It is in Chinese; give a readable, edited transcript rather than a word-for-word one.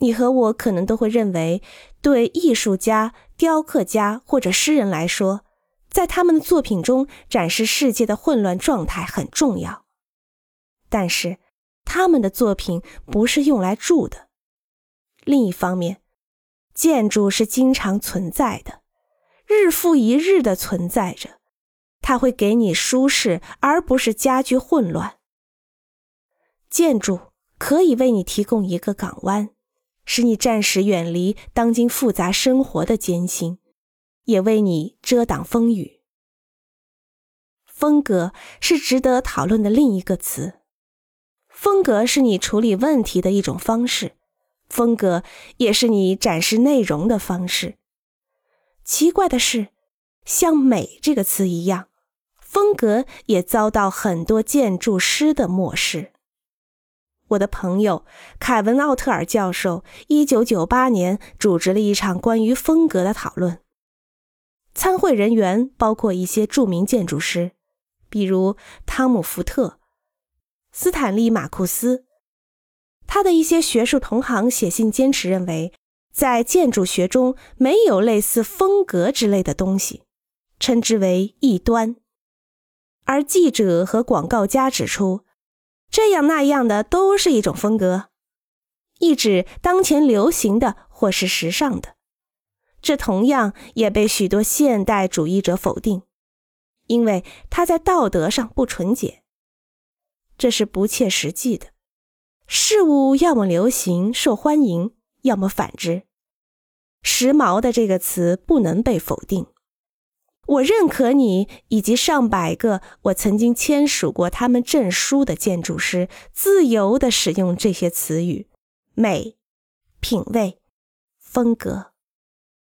你和我可能都会认为，对艺术家、雕刻家或者诗人来说，在他们的作品中展示世界的混乱状态很重要。但是，他们的作品不是用来住的。另一方面，建筑是经常存在的，日复一日地存在着，它会给你舒适，而不是加剧混乱。建筑可以为你提供一个港湾，使你暂时远离当今复杂生活的艰辛，也为你遮挡风雨。风格是值得讨论的另一个词。风格是你处理问题的一种方式，风格也是你展示内容的方式。奇怪的是，像美这个词一样，风格也遭到很多建筑师的漠视。我的朋友凯文·奥特尔教授1998年主持了一场关于风格的讨论。参会人员包括一些著名建筑师，比如汤姆·福特、斯坦利·马库斯。他的一些学术同行写信坚持认为，在建筑学中没有类似风格之类的东西，称之为异端。而记者和广告家指出，这样那样的都是一种风格，意指当前流行的或是时尚的。这同样也被许多现代主义者否定，因为它在道德上不纯洁。这是不切实际的。事物要么流行受欢迎，要么反之。时髦的这个词不能被否定。我认可你以及上百个我曾经签署过他们证书的建筑师自由地使用这些词语：美、品味、风格。